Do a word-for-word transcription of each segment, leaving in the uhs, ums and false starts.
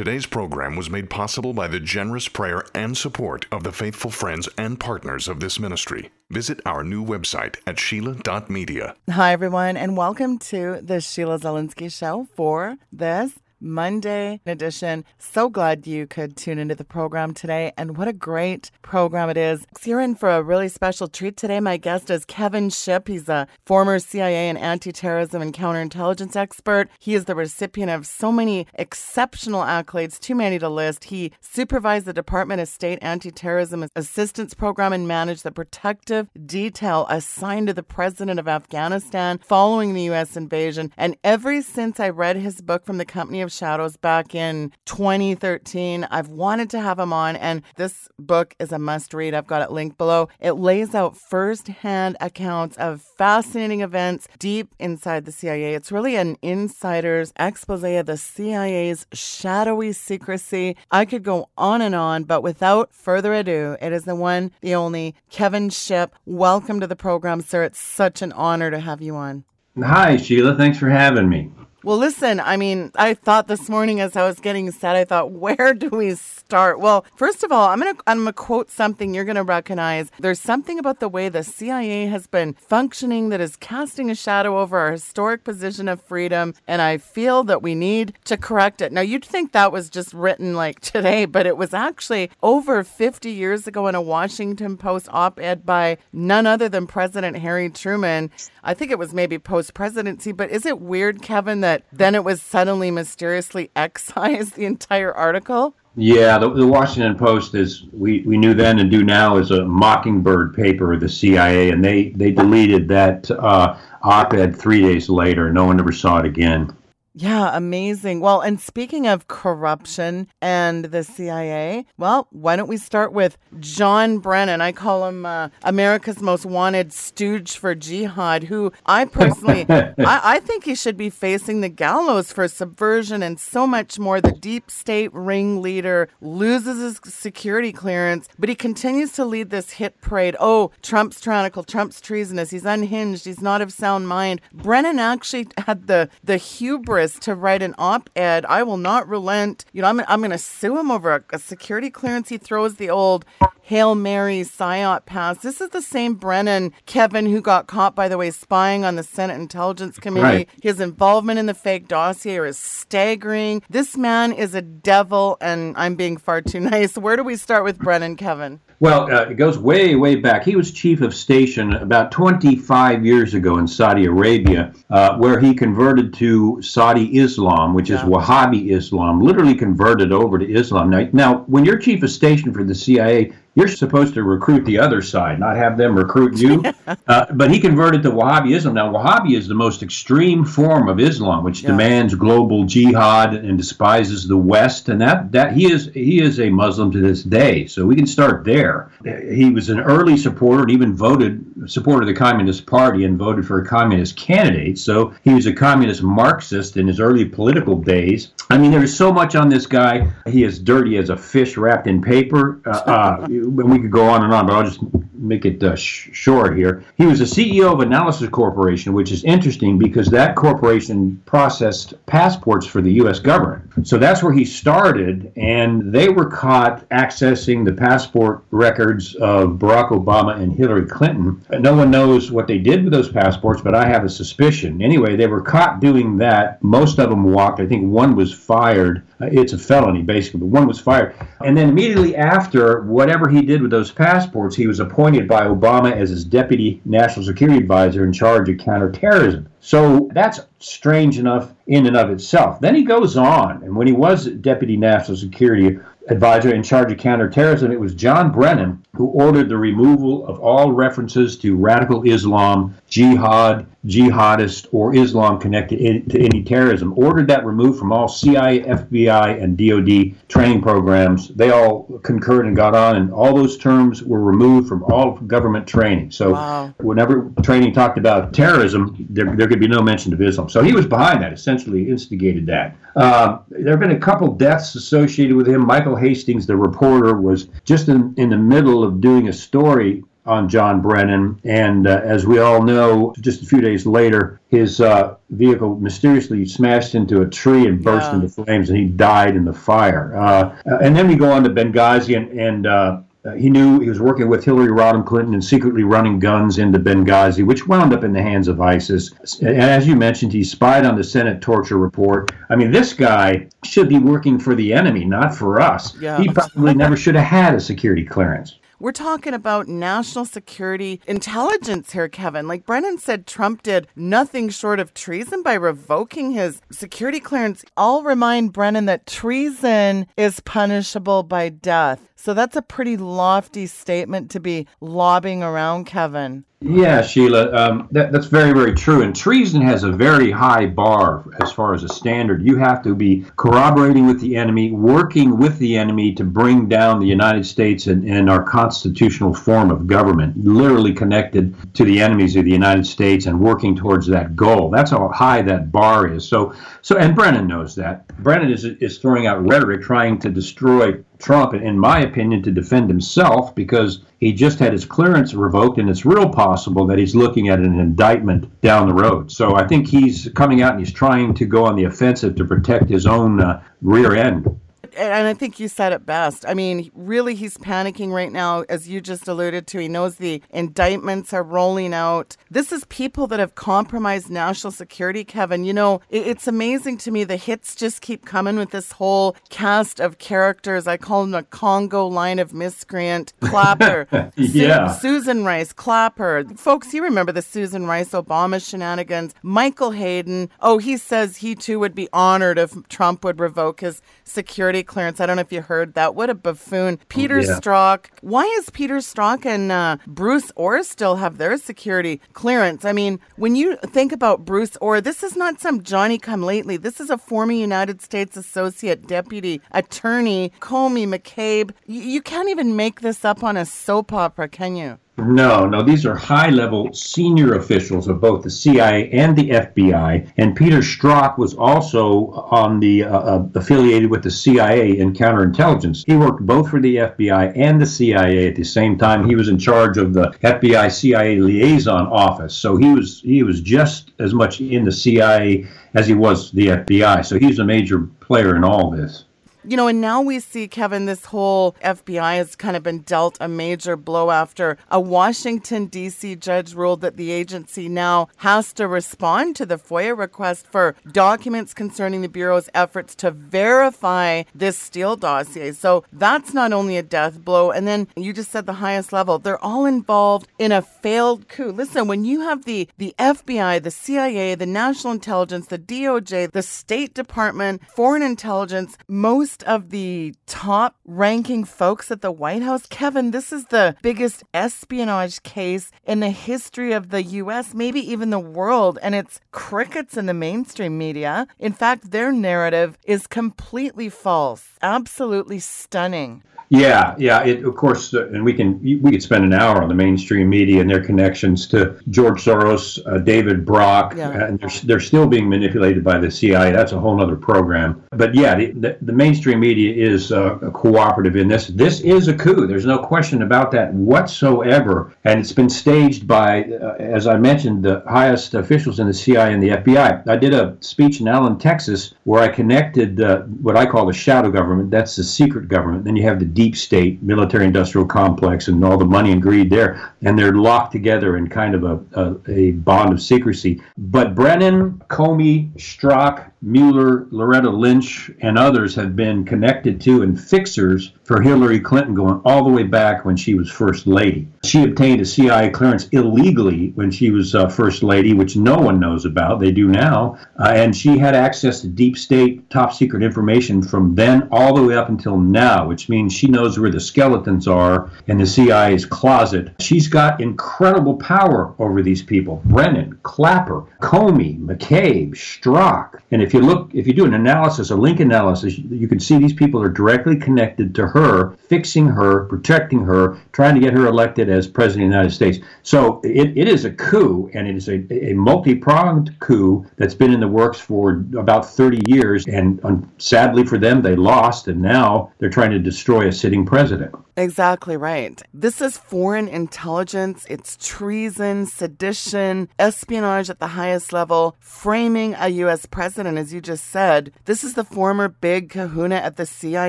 Today's program was made possible by the generous prayer and support of the faithful friends and partners of this ministry. Visit our new website at Sheila dot media. Hi, everyone, and welcome to the Sheila Zilinski Show for this Monday edition. So glad you could tune into the program today, and what a great program it is. You're in for a really special treat today. My guest is Kevin Shipp. He's a former C I A and anti-terrorism and counterintelligence expert. He is the recipient of so many exceptional accolades, too many to list. He supervised the Department of State Anti-Terrorism Assistance Program and managed the protective detail assigned to the president of Afghanistan following the U S invasion. And ever since I read his book, From the Company of Shadows, back in twenty thirteen. I've wanted to have him on, and this book is a must read. I've got it linked below. It lays out firsthand accounts of fascinating events deep inside the C I A. It's really an insider's expose of the C I A's shadowy secrecy. I could go on and on, but without further ado, it is the one, the only, Kevin Shipp. Welcome to the program, sir. It's such an honor to have you on. Hi, Sheila. Thanks for having me. Well, listen, I mean, I thought this morning as I was getting set, I thought, where do we start? Well, first of all, I'm going to I'm gonna quote something you're going to recognize. There's something about the way the C I A has been functioning that is casting a shadow over our historic position of freedom, and I feel that we need to correct it. Now, you'd think that was just written like today, but it was actually over fifty years ago in a Washington Post op-ed by none other than President Harry Truman. I think it was maybe post-presidency, but is it weird, Kevin, that That then it was suddenly mysteriously excised, the entire article? Yeah, the, the Washington Post, is we, we knew then and do now, is a Mockingbird paper of the C I A, and they, they deleted that uh, op-ed three days later. No one ever saw it again. Yeah, amazing. Well, and speaking of corruption and the C I A, well, why don't we start with John Brennan? I call him uh, America's most wanted stooge for jihad, who I personally, I, I think he should be facing the gallows for subversion and so much more. The deep state ringleader loses his security clearance, but he continues to lead this hit parade. Oh, Trump's tyrannical, Trump's treasonous, he's unhinged, he's not of sound mind. Brennan actually had the, the hubris to write an op-ed, I will not relent. You know, I'm, I'm going to sue him over a, a security clearance. He throws the old Hail Mary psyop pass. This is the same Brennan, Kevin, who got caught, by the way, spying on the Senate Intelligence Committee. Right. His involvement in the fake dossier is staggering. This man is a devil, and I'm being far too nice. Where do we start with Brennan, Kevin? Well, uh, it goes way, way back. He was chief of station about twenty-five years ago in Saudi Arabia, uh, where he converted to Saudi Islam, which yeah. is Wahhabi Islam, literally converted over to Islam. Now, now, when you're chief of station for the C I A, you're supposed to recruit the other side, not have them recruit you. Yeah. Uh, but he converted to Wahhabi Islam. Now, Wahhabi is the most extreme form of Islam, which yeah. demands global jihad and despises the West. And that that he is he is a Muslim to this day. So we can start there. He was an early supporter and even voted supported the Communist Party and voted for a communist candidate. So he was a communist Marxist in his early political days. I mean, there is so much on this guy. He is dirty as a fish wrapped in paper. Uh, uh, we could go on and on, but I'll just make it uh, sh- short here. He was the C E O of Analysis Corporation, which is interesting because that corporation processed passports for the U S government. So that's where he started, and they were caught accessing the passport records of Barack Obama and Hillary Clinton. No one knows what they did with those passports, but I have a suspicion. Anyway, they were caught doing that. Most of them walked. I think one was fired. It's a felony, basically, but one was fired. And then immediately after, whatever he did with those passports, he was appointed by Obama as his deputy national security advisor in charge of counterterrorism. So that's strange enough in and of itself. Then he goes on, and when he was deputy national security advisor in charge of counterterrorism, it was John Brennan who ordered the removal of all references to radical Islam, jihad, jihadist, or Islam connected in, to any terrorism. Ordered that removed from all C I A, F B I, and D O D training programs. They all concurred and got on, and all those terms were removed from all government training. So wow. whenever training talked about terrorism, there, there could be no mention of Islam. So he was behind that, essentially instigated that. Uh, there have been a couple deaths associated with him. Michael Hastings, the reporter, was just in, in the middle of doing a story on John Brennan. And uh, as we all know, just a few days later, his uh, vehicle mysteriously smashed into a tree and burst yeah. into flames, and he died in the fire. Uh, and then we go on to Benghazi, and, and uh, he knew he was working with Hillary Rodham Clinton and secretly running guns into Benghazi, which wound up in the hands of ISIS. And as you mentioned, he spied on the Senate torture report. I mean, this guy should be working for the enemy, not for us. Yeah. He probably never should have had a security clearance. We're talking about national security intelligence here, Kevin. Like Brennan said, Trump did nothing short of treason by revoking his security clearance. I'll remind Brennan that treason is punishable by death. So that's a pretty lofty statement to be lobbing around, Kevin. Yeah, Sheila, um, that, that's very, very true. And treason has a very high bar as far as a standard. You have to be corroborating with the enemy, working with the enemy to bring down the United States and, and our constitutional form of government, literally connected to the enemies of the United States and working towards that goal. That's how high that bar is. So, so and Brennan knows that. Brennan is is throwing out rhetoric, trying to destroy Trump, in my opinion, to defend himself, because he just had his clearance revoked, and it's real possible that he's looking at an indictment down the road. So I think he's coming out and he's trying to go on the offensive to protect his own uh, rear end. And I think you said it best. I mean, really, he's panicking right now, as you just alluded to. He knows the indictments are rolling out. This is people that have compromised national security, Kevin. You know, it's amazing to me. The hits just keep coming with this whole cast of characters. I call them the Congo line of miscreant. Clapper. yeah. Su- Susan Rice, Clapper. Folks, you remember the Susan Rice Obama shenanigans. Michael Hayden. Oh, he says he too would be honored if Trump would revoke his security clearance. I don't know if you heard that. What a buffoon. Peter yeah. Strzok. Why is Peter Strzok and uh, Bruce Ohr still have their security clearance? I mean, when you think about Bruce Ohr, this is not some Johnny-come-lately. This is a former United States Associate Deputy Attorney, Comey, McCabe. Y- you can't even make this up on a soap opera, can you? No, no, these are high-level senior officials of both the C I A and the F B I, and Peter Strzok was also on the uh, uh, affiliated with the C I A in counterintelligence. He worked both for the F B I and the C I A at the same time. He was in charge of the F B I C I A liaison office, so he was he was just as much in the C I A as he was the F B I, so he's a major player in all this. You know, and now we see, Kevin, this whole F B I has kind of been dealt a major blow after a Washington, D C judge ruled that the agency now has to respond to the FOIA request for documents concerning the Bureau's efforts to verify this Steele dossier. So that's not only a death blow. And then you just said the highest level. They're all involved in a failed coup. Listen, when you have the, the F B I, the C I A, the National Intelligence, the D O J, the State Department, Foreign Intelligence, most of the top-ranking folks at the White House. Kevin, this is the biggest espionage case in the history of the U S, maybe even the world, and it's crickets in the mainstream media. In fact, their narrative is completely false. Absolutely stunning. Yeah, yeah, it, of course, uh, and we can we could spend an hour on the mainstream media and their connections to George Soros, uh, David Brock, yeah. uh, and they're, they're still being manipulated by the C I A. That's a whole other program. But yeah, the, the mainstream media is uh, cooperative in this. This is a coup. There's no question about that whatsoever. And it's been staged by, uh, as I mentioned, the highest officials in the C I A and the F B I. I did a speech in Allen, Texas, where I connected uh, what I call the shadow government. That's the secret government. Then you have the deep state, military-industrial complex, and all the money and greed there, and they're locked together in kind of a, a, a bond of secrecy. But Brennan, Comey, Strzok, Mueller, Loretta Lynch, and others have been connected to and fixers for Hillary Clinton going all the way back when she was First Lady. She obtained a C I A clearance illegally when she was uh, First Lady, which no one knows about. They do now. Uh, and she had access to deep state, top-secret information from then all the way up until now, which means she knows where the skeletons are in the C I A's closet. She's got incredible power over these people. Brennan, Clapper, Comey, McCabe, Strzok. And if If you look, if you do an analysis, a link analysis, you can see these people are directly connected to her, fixing her, protecting her, trying to get her elected as president of the United States. So it, it is a coup, and it is a, a multi-pronged coup that's been in the works for about thirty years. And um, sadly for them, they lost, and now they're trying to destroy a sitting president. Exactly right. This is foreign intelligence. It's treason, sedition, espionage at the highest level, framing a U S president, as you just said. This is the former big kahuna at the C I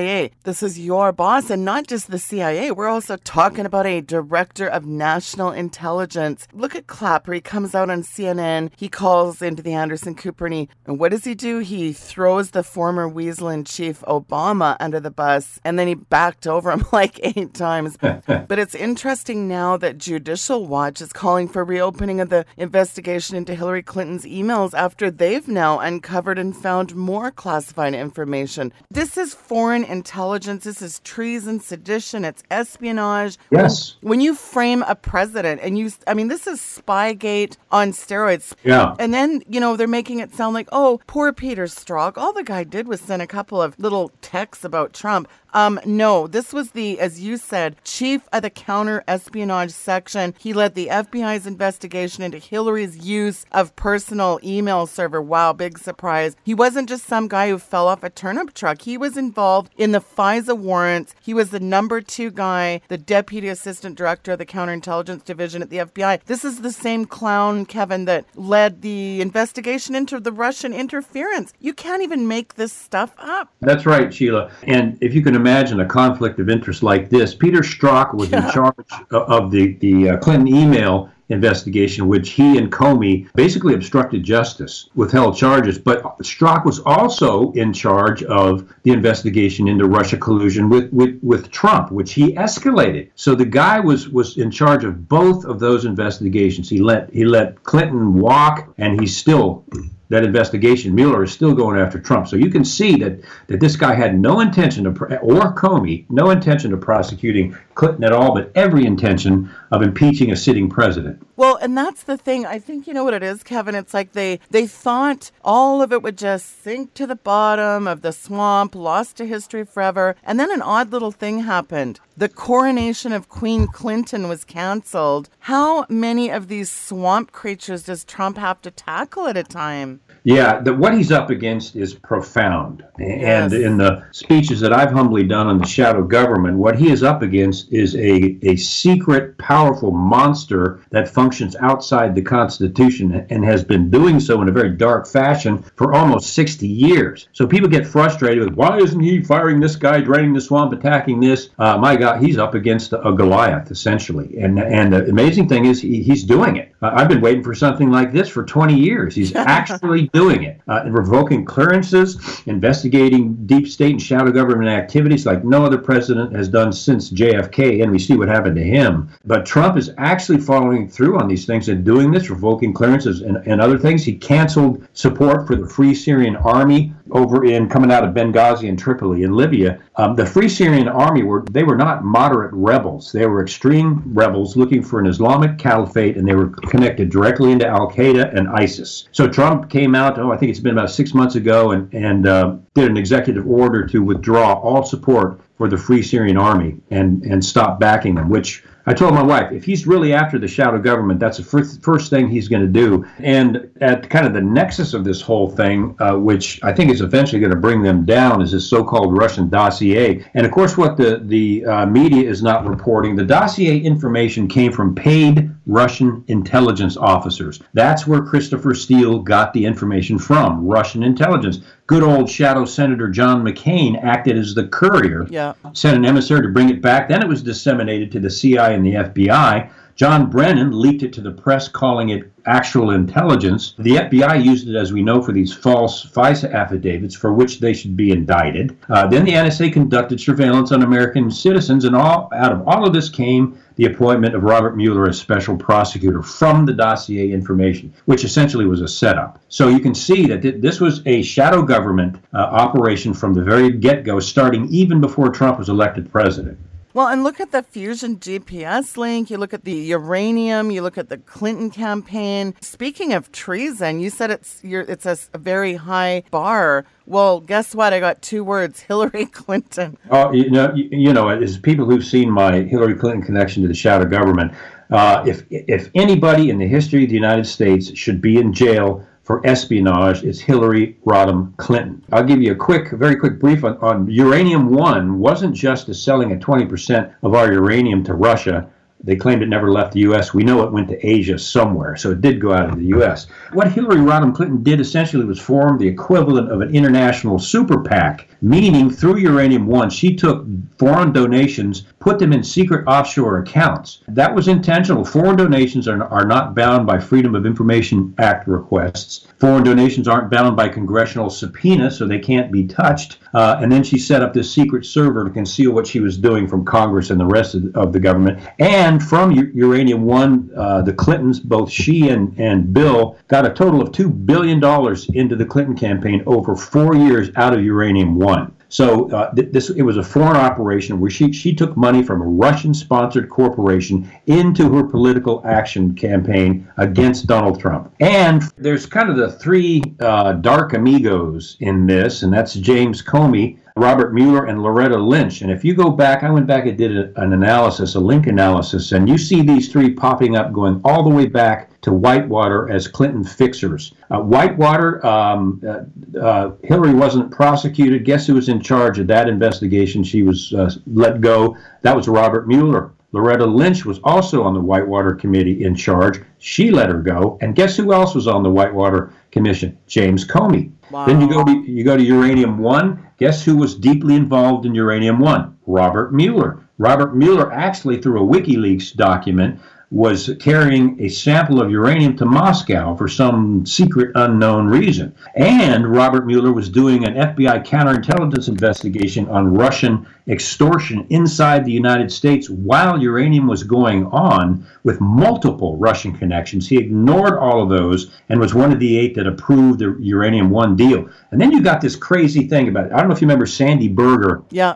A. This is your boss, and not just the C I A. We're also talking about a director of national intelligence. Look at Clapper. He comes out on C N N. He calls into the Anderson Cooper, and, he, and what does he do? He throws the former weasel-in-chief Obama under the bus, and then he backed over him like eight times. But it's interesting now that Judicial Watch is calling for reopening of the investigation into Hillary Clinton's emails after they've now uncovered and found more classified information. This is foreign intelligence. This is treason, sedition. It's espionage. Yes. When, when you frame a president and you, I mean, this is Spygate on steroids. Yeah. And then, you know, they're making it sound like, oh, poor Peter Strzok. All the guy did was send a couple of little texts about Trump. Um, no, this was the, as you said, chief of the counter-espionage section. He led the F B I's investigation into Hillary's use of personal email server. Wow, big surprise. He wasn't just some guy who fell off a turnip truck. He was involved in the FISA warrants. He was the number two guy, the deputy assistant director of the counterintelligence division at the F B I. This is the same clown, Kevin, that led the investigation into the Russian interference. You can't even make this stuff up. That's right, Sheila. And if you can imagine a conflict of interest like this. Peter Strzok was yeah. in charge of the, the uh, Clinton email investigation, which he and Comey basically obstructed justice, withheld charges. But Strzok was also in charge of the investigation into Russia collusion with, with, with Trump, which he escalated. So the guy was was in charge of both of those investigations. He let he let Clinton walk, and he's still... That investigation, Mueller is still going after Trump. So you can see that, that this guy had no intention of, or Comey, no intention of prosecuting Clinton at all, but every intention of impeaching a sitting president. Well, and that's the thing. I think you know what it is, Kevin. It's like they, they thought all of it would just sink to the bottom of the swamp, lost to history forever. And then an odd little thing happened. The coronation of Queen Clinton was canceled. How many of these swamp creatures does Trump have to tackle at a time? Yeah, the, what he's up against is profound. And yes. in the speeches that I've humbly done on the shadow government, what he is up against is a, a secret, powerful monster that functions outside the Constitution and has been doing so in a very dark fashion for almost sixty years. So people get frustrated with, why isn't he firing this guy, draining the swamp, attacking this? Uh, my God, he's up against a, a Goliath, essentially. And, and the amazing thing is he, he's doing it. Uh, I've been waiting for something like this for twenty years. He's actually doing it, uh, and revoking clearances, investigating deep state and shadow government activities like no other president has done since J F K, and we see what happened to him. But Trump is actually following through on these things and doing this, revoking clearances and, and other things. He canceled support for the Free Syrian Army over in coming out of Benghazi and Tripoli in Libya. Um, the Free Syrian Army, were they were not moderate rebels. They were extreme rebels looking for an Islamic caliphate, and they were connected directly into al-Qaeda and ISIS. So Trump came out, oh, I think it's been about six months ago, and, and uh, did an executive order to withdraw all support for the Free Syrian Army and, and stop backing them, which I told my wife, if he's really after the shadow government, that's the first, first thing he's going to do. And at kind of the nexus of this whole thing, uh, which I think is eventually going to bring them down, is this so-called Russian dossier. And, of course, what the, the uh, media is not reporting, the dossier information came from paid Russian intelligence officers. That's where Christopher Steele got the information from, Russian intelligence. Good old shadow Senator John McCain acted as the courier, yeah. sent an emissary to bring it back. Then it was disseminated to the C I A and the F B I. John Brennan leaked it to the press, calling it actual intelligence. The F B I used it, as we know, for these false FISA affidavits for which they should be indicted. Uh, then the N S A conducted surveillance on American citizens, and all out of all of this came the appointment of Robert Mueller as special prosecutor from the dossier information, which essentially was a setup. So you can see that th- this was a shadow government uh, operation from the very get-go, starting even before Trump was elected president. Well, and look at the Fusion G P S link. You look at the uranium. You look at the Clinton campaign. Speaking of treason, you said it's you're, it's a very high bar. Well, guess what? I got two words, Hillary Clinton. Oh, you know, you, you know, as people who've seen my Hillary Clinton connection to the shadow government, uh, if if anybody in the history of the United States should be in jail for espionage is Hillary Rodham Clinton. I'll give you a quick, very quick brief on, on Uranium One. Wasn't just the selling of twenty percent of our uranium to Russia. They claimed it never left the U S. We know it went to Asia somewhere, so it did go out of the U S. What Hillary Rodham Clinton did essentially was form the equivalent of an international super PAC, meaning through Uranium One, she took foreign donations, put them in secret offshore accounts. That was intentional. Foreign donations are, are not bound by Freedom of Information Act requests. Foreign donations aren't bound by congressional subpoena, so they can't be touched. Uh, and then she set up this secret server to conceal what she was doing from Congress and the rest of, of the government. And And from Uranium One, uh, the Clintons, both she and, and Bill, got a total of two billion dollars into the Clinton campaign over four years out of Uranium One. So uh, th this it was a foreign operation where she, she took money from a Russian-sponsored corporation into her political action campaign against Donald Trump. And there's kind of the three uh, dark amigos in this, and that's James Comey, Robert Mueller, and Loretta Lynch. And if you go back, I went back and did a, an analysis, a link analysis, and you see these three popping up going all the way back to Whitewater as Clinton fixers. Uh, Whitewater, um, uh, uh, Hillary wasn't prosecuted. Guess who was in charge of that investigation? She was uh, let go. That was Robert Mueller. Loretta Lynch was also on the Whitewater Committee in charge. She let her go. And guess who else was on the Whitewater Commission? James Comey. Wow. Then you go to, you go to Uranium One. Guess who was deeply involved in Uranium One? Robert Mueller. Robert Mueller actually, through a WikiLeaks document, was carrying a sample of uranium to Moscow for some secret unknown reason. And Robert Mueller was doing an F B I counterintelligence investigation on Russian extortion inside the United States while uranium was going on, with multiple Russian connections. He ignored all of those and was one of the eight that approved the Uranium One deal. And then you got this crazy thing about it. I don't know if you remember Sandy Berger, yeah.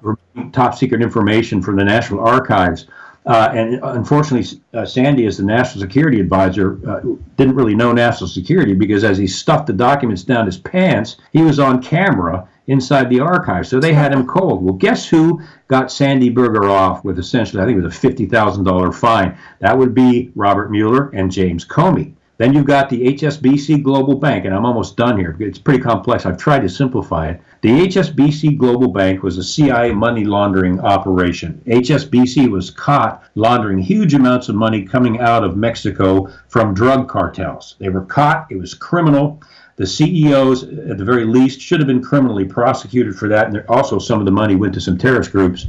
Top secret information from the National Archives. Uh, and unfortunately, uh, Sandy, as the national security advisor, uh, didn't really know national security, because as he stuffed the documents down his pants, he was on camera inside the archive. So they had him cold. Well, guess who got Sandy Berger off with essentially, I think it was a fifty thousand dollar fine? That would be Robert Mueller and James Comey. Then you've got the H S B C Global Bank, and I'm almost done here. It's pretty complex. I've tried to simplify it. The H S B C Global Bank was a C I A money laundering operation. H S B C was caught laundering huge amounts of money coming out of Mexico from drug cartels. They were caught. It was criminal. The C E Os, at the very least, should have been criminally prosecuted for that, and also some of the money went to some terrorist groups.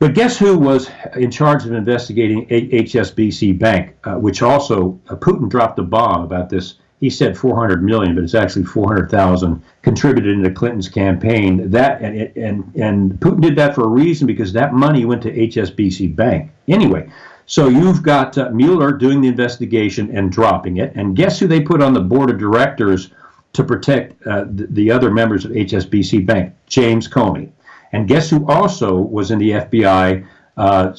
But guess who was in charge of investigating H S B C Bank, uh, which also, uh, Putin dropped a bomb about this. He said four hundred million, but it's actually four hundred thousand contributed into Clinton's campaign. That and, and and Putin did that for a reason, because that money went to H S B C Bank. Anyway, so you've got uh, Mueller doing the investigation and dropping it. And guess who they put on the board of directors to protect uh, the, the other members of H S B C Bank? James Comey. And guess who also was in the F B I uh,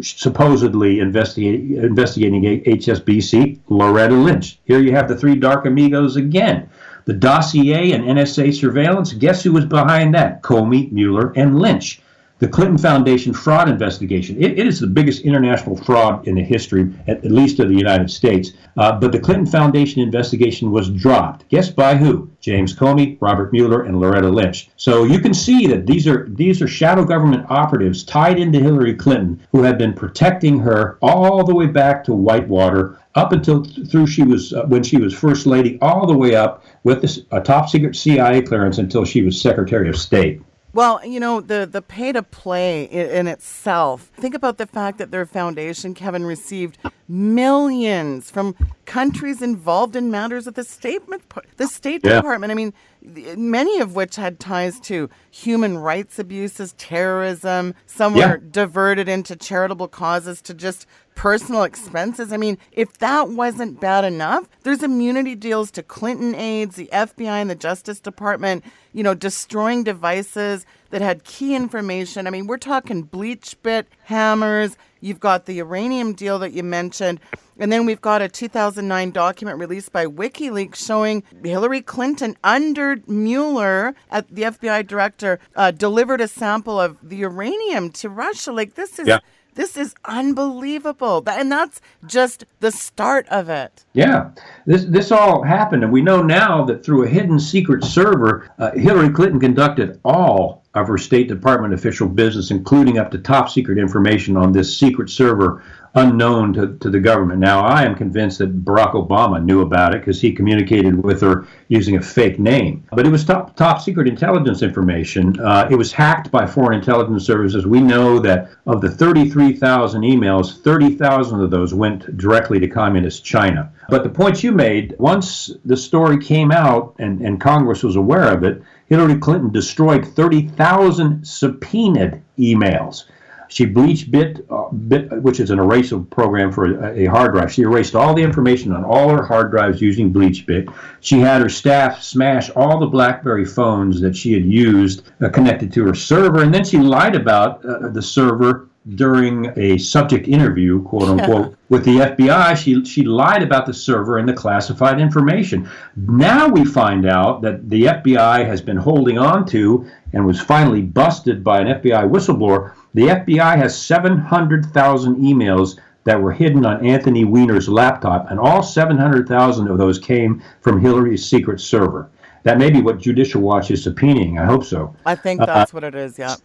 supposedly investigating, investigating H S B C? Loretta Lynch. Here you have the three dark amigos again. The dossier and N S A surveillance, guess who was behind that? Comey, Mueller, and Lynch. The Clinton Foundation fraud investigation. It, it is the biggest international fraud in the history, at, at least of the United States. Uh, but the Clinton Foundation investigation was dropped. Guess by who? James Comey, Robert Mueller, and Loretta Lynch. So you can see that these are these are shadow government operatives tied into Hillary Clinton who have been protecting her all the way back to Whitewater, up until through she was uh, when she was first lady, all the way up with this, a top secret C I A clearance until she was Secretary of State. Well, you know, the, the pay-to-play in itself. Think about the fact that their foundation, Kevin, received millions from countries involved in matters of the, statement, the State yeah. Department. I mean, many of which had ties to human rights abuses, terrorism. Some yeah. were diverted into charitable causes to just personal expenses. I mean, if that wasn't bad enough, there's immunity deals to Clinton aides, the F B I and the Justice Department, you know, destroying devices that had key information. I mean, we're talking bleach bit hammers. You've got the uranium deal that you mentioned. And then we've got a two thousand nine document released by WikiLeaks showing Hillary Clinton under Mueller, at the F B I director, uh, delivered a sample of the uranium to Russia. Like, this is yeah. This is unbelievable. And that's just the start of it. Yeah, this this all happened. And we know now that through a hidden secret server, uh, Hillary Clinton conducted all of her State Department official business, including up to top secret information on this secret server unknown to, to the government. Now, I am convinced that Barack Obama knew about it because he communicated with her using a fake name. But it was top, top secret intelligence information. Uh, it was hacked by foreign intelligence services. We know that of the thirty-three thousand emails, thirty thousand of those went directly to communist China. But the point you made, once the story came out and, and Congress was aware of it, Hillary Clinton destroyed thirty thousand subpoenaed emails. She bleached bit, uh, bit, which is an erasal program for a, a hard drive. She erased all the information on all her hard drives using bleach bit. She had her staff smash all the BlackBerry phones that she had used uh, connected to her server. And then she lied about uh, the server during a subject interview, quote unquote, yeah. with the F B I. She she lied about the server and the classified information. Now we find out that the F B I has been holding on to and was finally busted by an F B I whistleblower. The F B I has seven hundred thousand emails that were hidden on Anthony Weiner's laptop, and all seven hundred thousand of those came from Hillary's secret server. That may be what Judicial Watch is subpoenaing. I hope so. I think that's uh, what it is, yeah.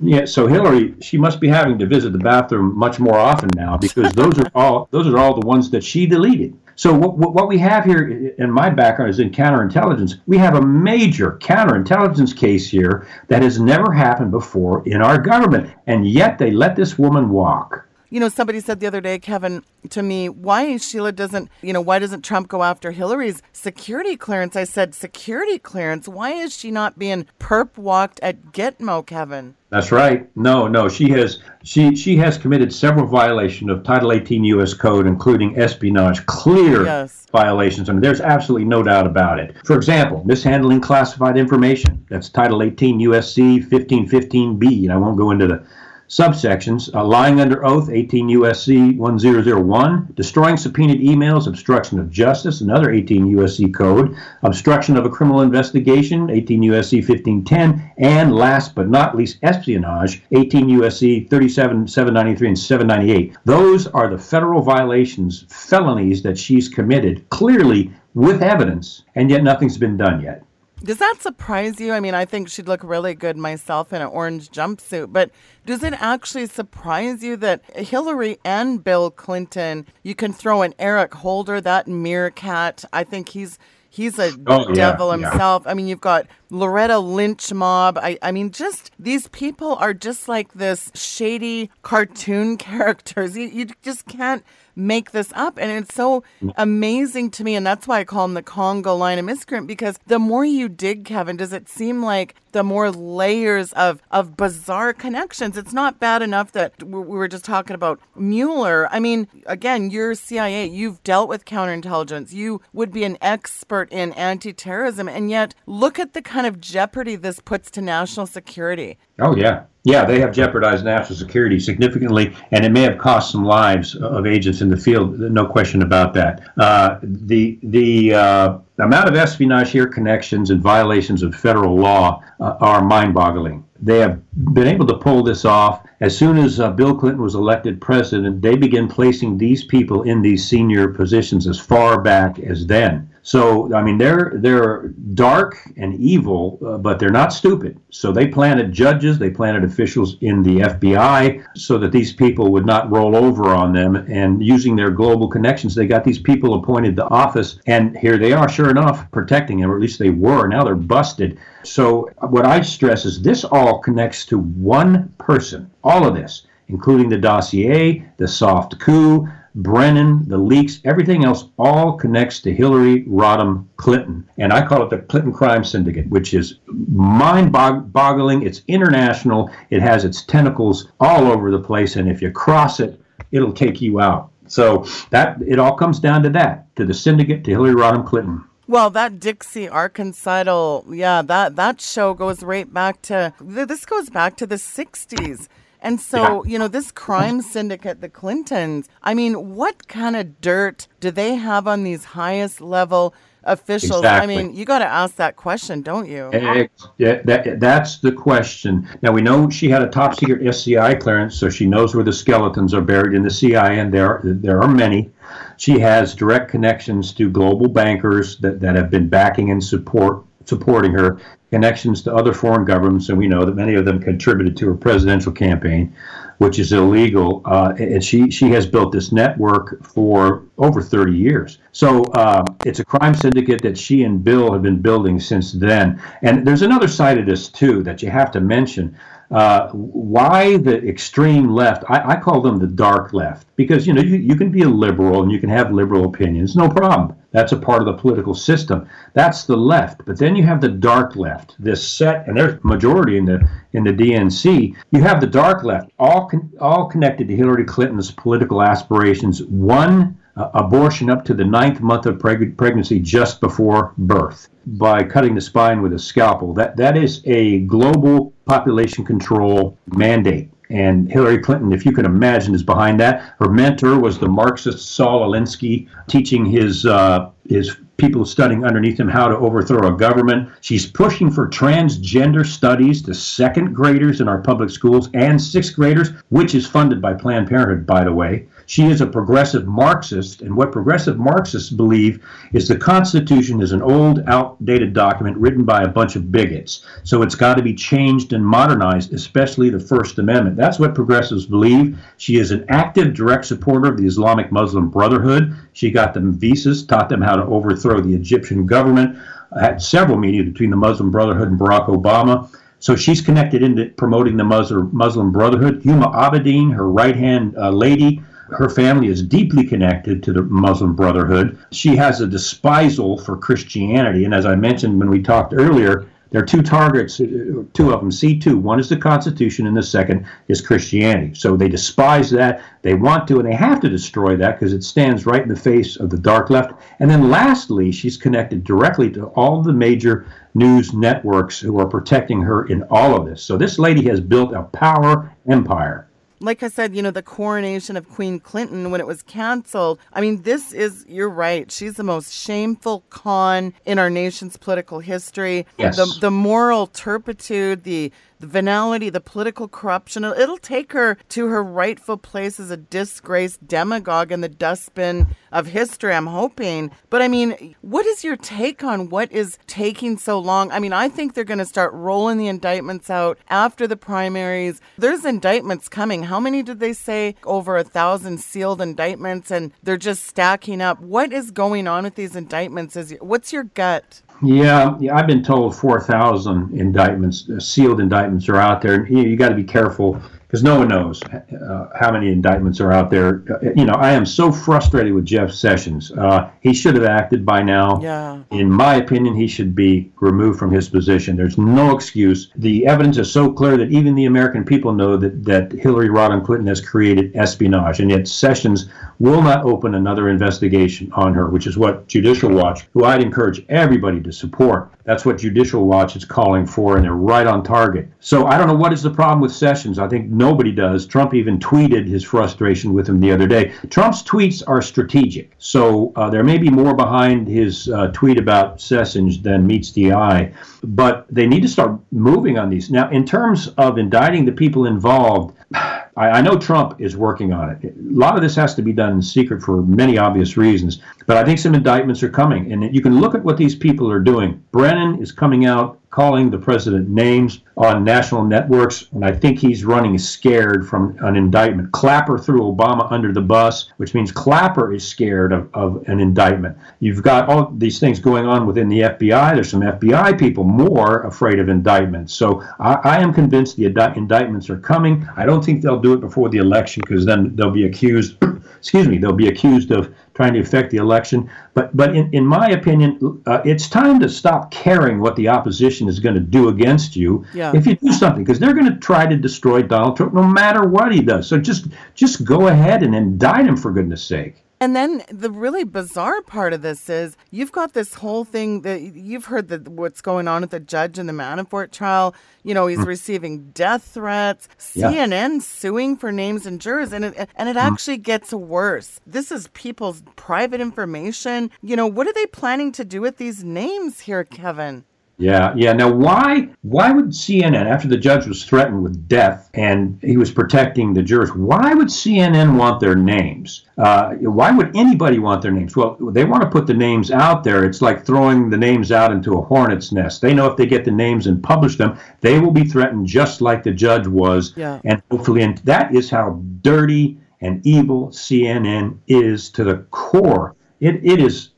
Yeah, so Hillary, she must be having to visit the bathroom much more often now, because those are all those are all the ones that she deleted. So what, what we have here, and my background is in counterintelligence, we have a major counterintelligence case here that has never happened before in our government, and yet they let this woman walk. You know, somebody said the other day, Kevin, to me, why Sheila doesn't, you know, why doesn't Trump go after Hillary's security clearance? I said, security clearance? Why is she not being perp walked at Gitmo, Kevin? That's right. No, no, she has she she has committed several violations of Title eighteen U S Code, including espionage, clear yes. violations. I mean, there's absolutely no doubt about it. For example, mishandling classified information. That's Title eighteen U S C fifteen fifteen B, and I won't go into the subsections, uh, lying under oath, eighteen U S C ten oh one, destroying subpoenaed emails, obstruction of justice, another eighteen U S C code, obstruction of a criminal investigation, eighteen U S C fifteen ten, and last but not least, espionage, eighteen U S C thirty-seven, seven ninety-three, and seven ninety-eight. Those are the federal violations, felonies that she's committed, clearly with evidence, and yet nothing's been done yet. Does that surprise you? I mean, I think she'd look really good myself in an orange jumpsuit, but does it actually surprise you that Hillary and Bill Clinton, you can throw in Eric Holder, that meerkat, I think he's he's a oh, devil yeah, himself. Yeah. I mean, you've got Loretta Lynch mob. I, I mean, just these people are just like this shady cartoon characters. You, you just can't make this up. And it's so amazing to me. And that's why I call them the Congo line of miscreant, because the more you dig, Kevin, does it seem like the more layers of, of bizarre connections. It's not bad enough that we were just talking about Mueller. I mean, again, you're C I A. You've dealt with counterintelligence. You would be an expert in anti-terrorism. And yet, look at the kind of jeopardy this puts to national security. Oh, yeah. Yeah, they have jeopardized national security significantly, and it may have cost some lives of agents in the field, no question about that. Uh, the the uh, amount of espionage here, connections, and violations of federal law uh, are mind-boggling. They have been able to pull this off. As soon as uh, Bill Clinton was elected president, they began placing these people in these senior positions as far back as then. So, I mean, they're they're dark and evil, uh, but they're not stupid. So they planted judges, they planted officials in the F B I so that these people would not roll over on them. And using their global connections, they got these people appointed to office. And here they are, sure enough, protecting them, or at least they were. Now they're busted. So what I stress is this all connects to one person, all of this, including the dossier, the soft coup, Brennan, the leaks, everything else all connects to Hillary Rodham Clinton. And I call it the Clinton Crime Syndicate, which is mind-boggling. It's international. It has its tentacles all over the place. And if you cross it, it'll take you out. So that it all comes down to that, to the syndicate, to Hillary Rodham Clinton. Well, that Dixie Arkansas, yeah, that, that show goes right back to, this goes back to the sixties. And so, you know, this crime syndicate, the Clintons, I mean, what kind of dirt do they have on these highest level officials? Exactly. I mean, you got to ask that question, don't you? It, that, that's the question. Now, we know she had a top secret F B I clearance, so she knows where the skeletons are buried in the C I A, and there, there are many. She has direct connections to global bankers that, that have been backing and support supporting her, connections to other foreign governments, and we know that many of them contributed to her presidential campaign, which is illegal. Uh, and she, she has built this network for over thirty years. So uh, it's a crime syndicate that she and Bill have been building since then. And there's another side of this, too, that you have to mention. Uh, why the extreme left? I, I call them the dark left, because, you know, you, you can be a liberal and you can have liberal opinions. No problem. That's a part of the political system. That's the left. But then you have the dark left, this set, and there's majority in the in the D N C. You have the dark left, all con- all connected to Hillary Clinton's political aspirations. One, uh, abortion up to the ninth month of preg- pregnancy just before birth by cutting the spine with a scalpel. That that is a global population control mandate. And Hillary Clinton, if you can imagine, is behind that. Her mentor was the Marxist Saul Alinsky, teaching his uh, his people studying underneath him how to overthrow a government. She's pushing for transgender studies to second graders in our public schools and sixth graders, which is funded by Planned Parenthood, by the way. She is a progressive Marxist, and what progressive Marxists believe is the Constitution is an old, outdated document written by a bunch of bigots. So it's got to be changed and modernized, especially the First Amendment. That's what progressives believe. She is an active, direct supporter of the Islamic Muslim Brotherhood. She got them visas, taught them how to overthrow the Egyptian government, had several meetings between the Muslim Brotherhood and Barack Obama. So she's connected into promoting the Muslim Brotherhood. Huma Abedin, her right-hand uh, lady, her family is deeply connected to the Muslim Brotherhood. She has a despisal for Christianity. And as I mentioned when we talked earlier, there are two targets, two of them, C two. One is the Constitution, and the second is Christianity. So they despise that. They want to, and they have to destroy that because it stands right in the face of the dark left. And then lastly, she's connected directly to all the major news networks who are protecting her in all of this. So this lady has built a power empire. Like I said, you know, the coronation of Queen Clinton, when it was canceled, I mean, this is, you're right, she's the most shameful con in our nation's political history. Yes. The, the moral turpitude, the, the venality, the political corruption, it'll take her to her rightful place as a disgraced demagogue in the dustbin of history, I'm hoping. But I mean, what is your take on what is taking so long? I mean, I think they're going to start rolling the indictments out after the primaries. There's indictments coming. How many did they say? Over a thousand sealed indictments, and they're just stacking up. What is going on with these indictments? Is what's your gut? Yeah, yeah, I've been told four thousand indictments, uh, sealed indictments are out there. And you, you got to be careful because no one knows uh, how many indictments are out there. Uh, you know, I am so frustrated with Jeff Sessions. Uh, he should have acted by now. Yeah. In my opinion, he should be removed from his position. There's no excuse. The evidence is so clear that even the American people know that, that Hillary Rodham Clinton has created espionage. And yet Sessions will not open another investigation on her, which is what Judicial Watch, who I'd encourage everybody to support. That's what Judicial Watch is calling for, and they're right on target. So I don't know what is the problem with Sessions. I think nobody does. Trump even tweeted his frustration with him the other day. Trump's tweets are strategic. So uh, there may be more behind his uh, tweet about Sessions than meets the eye, but they need to start moving on these. Now, in terms of indicting the people involved, I, I know Trump is working on it. A lot of this has to be done in secret for many obvious reasons, but I think some indictments are coming, and you can look at what these people are doing. Brennan is coming out calling the president names on national networks, and I think he's running scared from an indictment. Clapper threw Obama under the bus, which means Clapper is scared of, of an indictment. You've got all these things going on within the F B I. There's some F B I people more afraid of indictments. So I, I am convinced the indi- indictments are coming. I don't think they'll do it before the election because then they'll be accused, excuse me, they'll be accused of trying to affect the election. But but in, in my opinion, uh, it's time to stop caring what the opposition is going to do against you. Yeah. If you do something, because they're going to try to destroy Donald Trump no matter what he does. So just just go ahead and indict him, for goodness sake. And then the really bizarre part of this is you've got this whole thing that you've heard that what's going on at the judge in the Manafort trial. You know, he's mm. receiving death threats, yeah. C N N suing for names and jurors, and it, and it mm. actually gets worse. This is people's private information. You know, what are they planning to do with these names here, Kevin? Yeah, yeah. Now, why why would C N N, after the judge was threatened with death and he was protecting the jurors, why would C N N want their names? Uh, why would anybody want their names? Well, they want to put the names out there. It's like throwing the names out into a hornet's nest. They know if they get the names and publish them, they will be threatened just like the judge was. Yeah. And hopefully, and that is how dirty and evil C N N is to the core. It It is...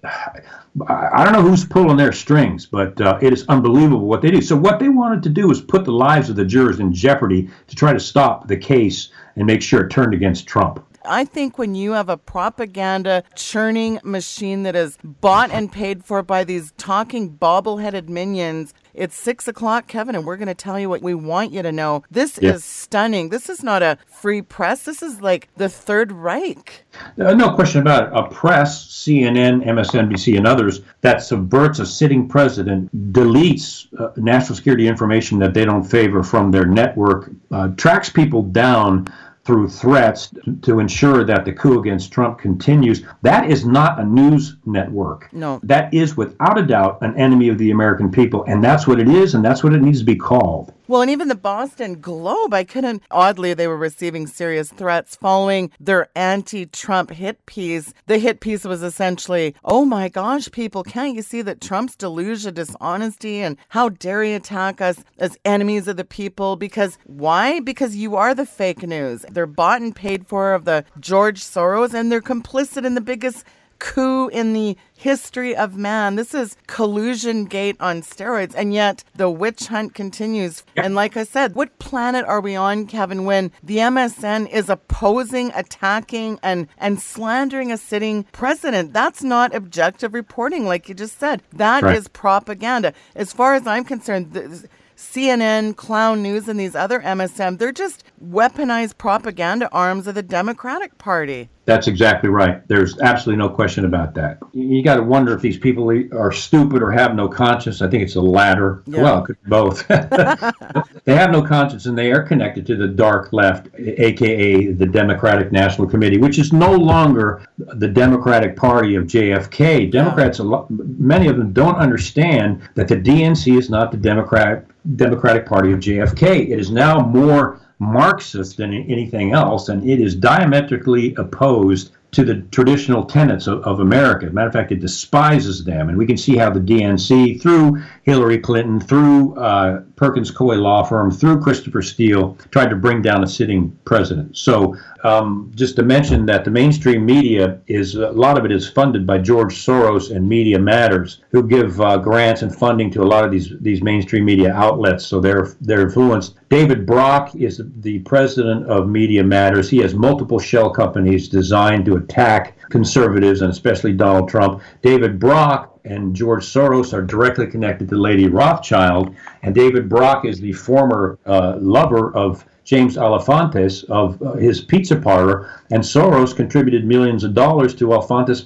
I don't know who's pulling their strings, but uh, it is unbelievable what they do. So what they wanted to do was put the lives of the jurors in jeopardy to try to stop the case and make sure it turned against Trump. I think when you have a propaganda churning machine that is bought and paid for by these talking bobble-headed minions, it's six o'clock, Kevin, and we're going to tell you what we want you to know. This yeah. is stunning. This is not a free press. This is like the Third Reich. Uh, no question about it. A press, C N N, M S N B C, and others that subverts a sitting president deletes uh, national security information that they don't favor from their network, uh, tracks people down through threats to ensure that the coup against Trump continues. That is not a news network. No. That is, without a doubt, an enemy of the American people. And that's what it is, and that's what it needs to be called. Well, and even the Boston Globe, I couldn't... Oddly, they were receiving serious threats following their anti-Trump hit piece. The hit piece was essentially, oh my gosh, people, can't you see that Trump's delusion, dishonesty, and how dare he attack us as enemies of the people? Because why? Because you are the fake news. They're bought and paid for of the George Soros, and they're complicit in the biggest coup in the history of man. This is collusion gate on steroids, and yet the witch hunt continues. And like I said, what planet are we on, Kevin, when the M S N is opposing, attacking, and, and slandering a sitting president? That's not objective reporting, like you just said. That right. is propaganda. As far as I'm concerned, th- C N N, Clown News, and these other M S M, they're just weaponized propaganda arms of the Democratic Party. That's exactly right. There's absolutely no question about that. You got to wonder if these people are stupid or have no conscience. I think it's the latter. Yeah. Well, it could be both. They have no conscience, and they are connected to the dark left, a k a the Democratic National Committee, which is no longer the Democratic Party of J F K. Democrats, yeah. many of them don't understand that the D N C is not the Democratic Democratic Party of J F K. It is now more Marxist than anything else, and it is diametrically opposed to the traditional tenets of, of America. As a matter of fact, it despises them, and we can see how the D N C, through Hillary Clinton, through uh, Perkins Coie Law Firm, through Christopher Steele, tried to bring down a sitting president. So um, just to mention that the mainstream media, is a lot of it is funded by George Soros and Media Matters, who give uh, grants and funding to a lot of these these mainstream media outlets, so they're, they're influenced. David Brock is the president of Media Matters. He has multiple shell companies designed to attack conservatives, and especially Donald Trump. David Brock and George Soros are directly connected to Lady Rothschild, and David Brock is the former uh, lover of James Alafontes, of uh, his pizza parlor, and Soros contributed millions of dollars to Alafontes'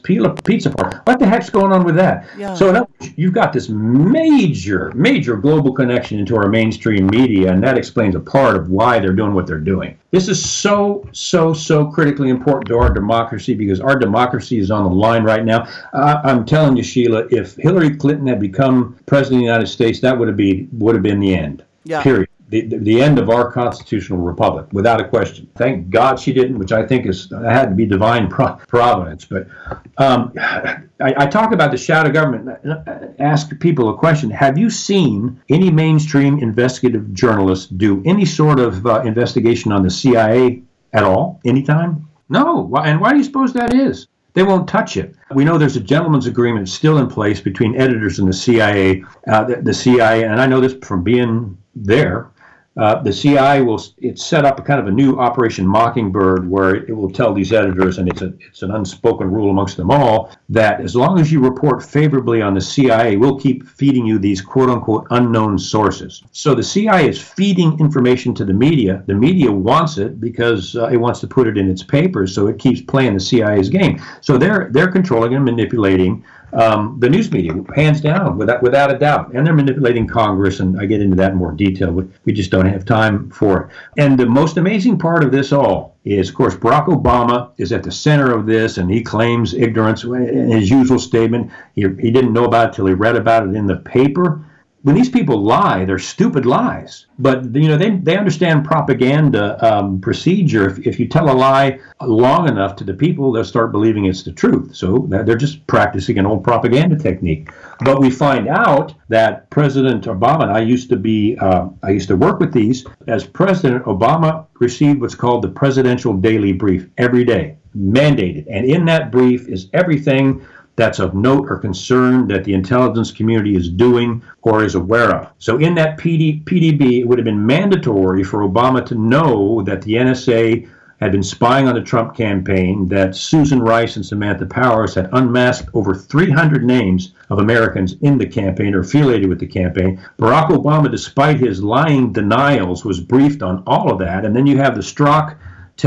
pizza parlor. What the heck's going on with that? Yeah. So now you've got this major, major global connection into our mainstream media, and that explains a part of why they're doing what they're doing. This is so, so, so critically important to our democracy, because our democracy is on the line right now. Uh, I'm telling you, Sheila, if Hillary Clinton had become president of the United States, that would have been, would have been the end, yeah. period. The, the end of our constitutional republic, without a question. Thank God she didn't, which I think is had to be divine providence. But um, I, I talk about the shadow government. And ask people a question: have you seen any mainstream investigative journalist do any sort of uh, investigation on the C I A at all, anytime? No. And why do you suppose that is? They won't touch it. We know there's a gentleman's agreement still in place between editors and the C I A. Uh, the, the C I A, and I know this from being there. Uh, the C I A will it's set up a kind of a new Operation Mockingbird, where it will tell these editors, and it's a it's an unspoken rule amongst them all, that as long as you report favorably on the C I A, we'll keep feeding you these quote unquote unknown sources. So the C I A is feeding information to the media. The media wants it because uh, it wants to put it in its papers, so it keeps playing the C I A's game. So they're they're controlling and manipulating Um, the news media, hands down, without without a doubt. And they're manipulating Congress, and I get into that in more detail, but we just don't have time for it. And the most amazing part of this all is, of course, Barack Obama is at the center of this, and he claims ignorance in his usual statement. He, he didn't know about it till he read about it in the paper. When these people lie, they're stupid lies. But, you know, they, they understand propaganda um, procedure. If, if you tell a lie long enough to the people, they'll start believing it's the truth. So they're just practicing an old propaganda technique. But we find out that President Obama, and I used to be, uh, I used to work with these, as President Obama received what's called the Presidential Daily Brief every day, mandated. And in that brief is everything that's of note or concern that the intelligence community is doing or is aware of. So in that P D, P D B, it would have been mandatory for Obama to know that the N S A had been spying on the Trump campaign, that Susan Rice and Samantha Powers had unmasked over three hundred names of Americans in the campaign or affiliated with the campaign. Barack Obama, despite his lying denials, was briefed on all of that. And then you have the Strzok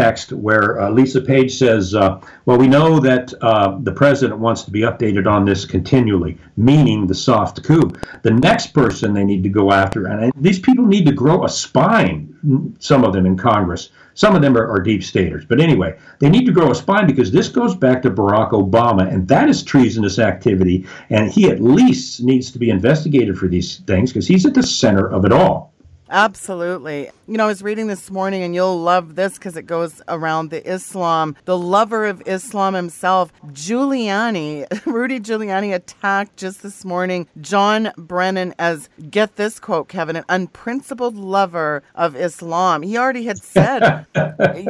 text where uh, Lisa Page says, uh, well, we know that uh, the president wants to be updated on this continually, meaning the soft coup. The next person they need to go after, and these people need to grow a spine, some of them in Congress. Some of them are, are deep staters. But anyway, they need to grow a spine because this goes back to Barack Obama, and that is treasonous activity. And he at least needs to be investigated for these things because he's at the center of it all. Absolutely. You know, I was reading this morning, and you'll love this because it goes around the Islam. The lover of Islam himself, Giuliani, Rudy Giuliani, attacked just this morning John Brennan as, get this quote, Kevin, an unprincipled lover of Islam. He already had said,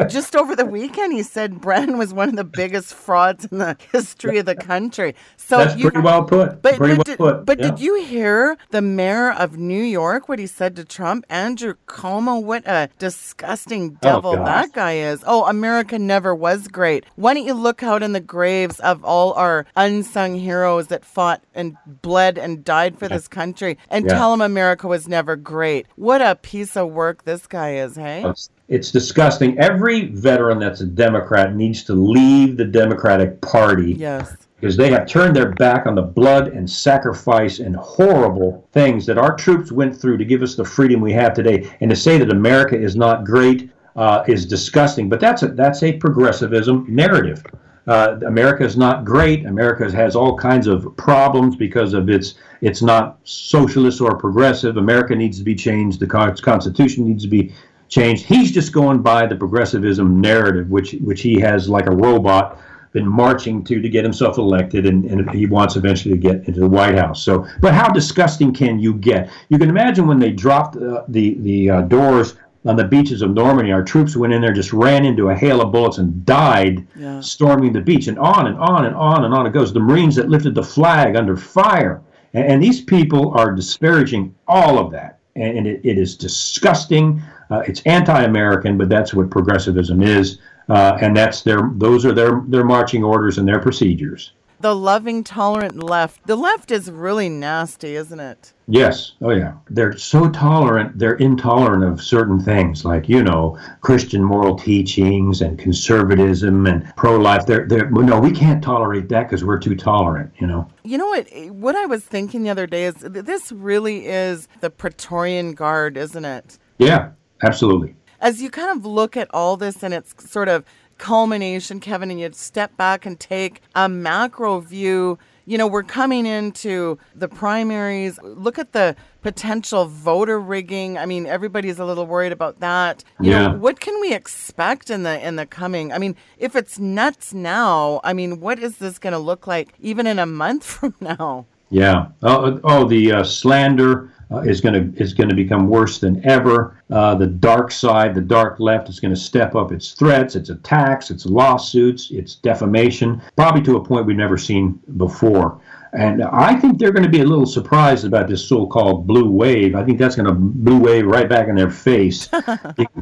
just over the weekend, he said Brennan was one of the biggest frauds in the history of the country. So That's you, pretty well put. But, pretty did, well put. but yeah. Did you hear the mayor of New York, what he said to Trump? Andrew Cuomo, what a disgusting devil oh, that guy is. Oh, America never was great. Why don't you look out in the graves of all our unsung heroes that fought and bled and died for yeah. this country and yeah. tell them America was never great. What a piece of work this guy is, hey? It's disgusting. Every veteran that's a Democrat needs to leave the Democratic Party. Yes. Because they have turned their back on the blood and sacrifice and horrible things that our troops went through to give us the freedom we have today. And to say that America is not great uh, is disgusting. But that's a, that's a progressivism narrative. Uh, America is not great. America has all kinds of problems because of its it's not socialist or progressive. America needs to be changed. The Constitution needs to be changed. He's just going by the progressivism narrative, which which he has like a robot been marching to to get himself elected, and, and he wants eventually to get into the White House. So, but how disgusting can you get? You can imagine when they dropped uh, the, the uh, doors on the beaches of Normandy, our troops went in there, just ran into a hail of bullets and died yeah. storming the beach, and on and on and on and on it goes. The Marines that lifted the flag under fire. And, and these people are disparaging all of that. And, and it, it is disgusting. Uh, it's anti-American, but that's what progressivism is. Uh, and that's their; those are their, their marching orders and their procedures. The loving, tolerant left. The left is really nasty, isn't it? Yes. Oh, yeah. They're so tolerant. They're intolerant of certain things like, you know, Christian moral teachings and conservatism and pro-life. They're, they're, no, we can't tolerate that because we're too tolerant, you know. You know what? What I was thinking the other day is this really is the Praetorian Guard, isn't it? Yeah, absolutely. As you kind of look at all this and its sort of culmination, Kevin, and you step back and take a macro view, you know, we're coming into the primaries. Look at the potential voter rigging. I mean, everybody's a little worried about that. You yeah. know, what can we expect in the in the coming? I mean, if it's nuts now, I mean, what is this going to look like even in a month from now? Yeah. Oh, oh the uh, slander. Uh, is going to is going to become worse than ever. Uh, the dark side, the dark left, is going to step up its threats, its attacks, its lawsuits, its defamation, probably to a point we've never seen before. And I think they're going to be a little surprised about this so-called blue wave. I think that's going to blue wave right back in their face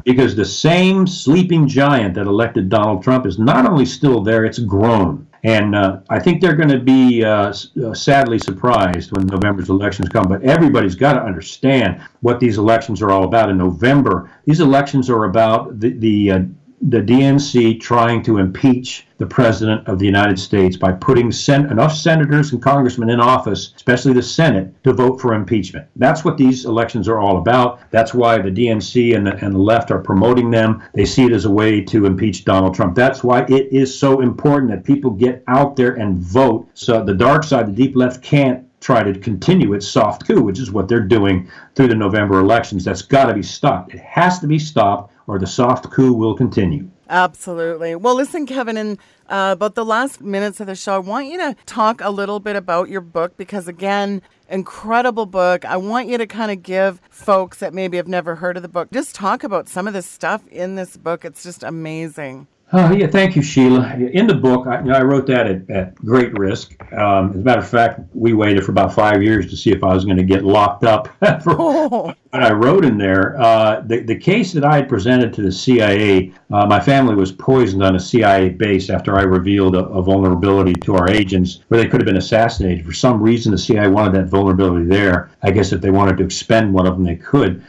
because the same sleeping giant that elected Donald Trump is not only still there, it's grown. And uh, I think they're going to be uh, sadly surprised when November's elections come. But everybody's got to understand what these elections are all about in November. These elections are about the the, uh, the D N C trying to impeach the President of the United States by putting sen- enough senators and congressmen in office, especially the Senate, to vote for impeachment. That's what these elections are all about. That's why the D N C and the, and the left are promoting them. They see it as a way to impeach Donald Trump. That's why it is so important that people get out there and vote so the dark side, the deep left, can't try to continue its soft coup, which is what they're doing through the November elections. That's got to be stopped. It has to be stopped or the soft coup will continue. Absolutely. Well, listen, Kevin, in uh, about the last minutes of the show, I want you to talk a little bit about your book because, again, incredible book. I want you to kind of give folks that maybe have never heard of the book, just talk about some of the stuff in this book. It's just amazing. Oh, yeah, thank you, Sheila. In the book, I, you know, I wrote that at, at great risk. Um, as a matter of fact, we waited for about five years to see if I was going to get locked up for oh. what I wrote in there. Uh, the, the case that I had presented to the C I A, uh, my family was poisoned on a C I A base after I revealed a, a vulnerability to our agents where they could have been assassinated. For some reason, the C I A wanted that vulnerability there. I guess if they wanted to expend one of them, they could.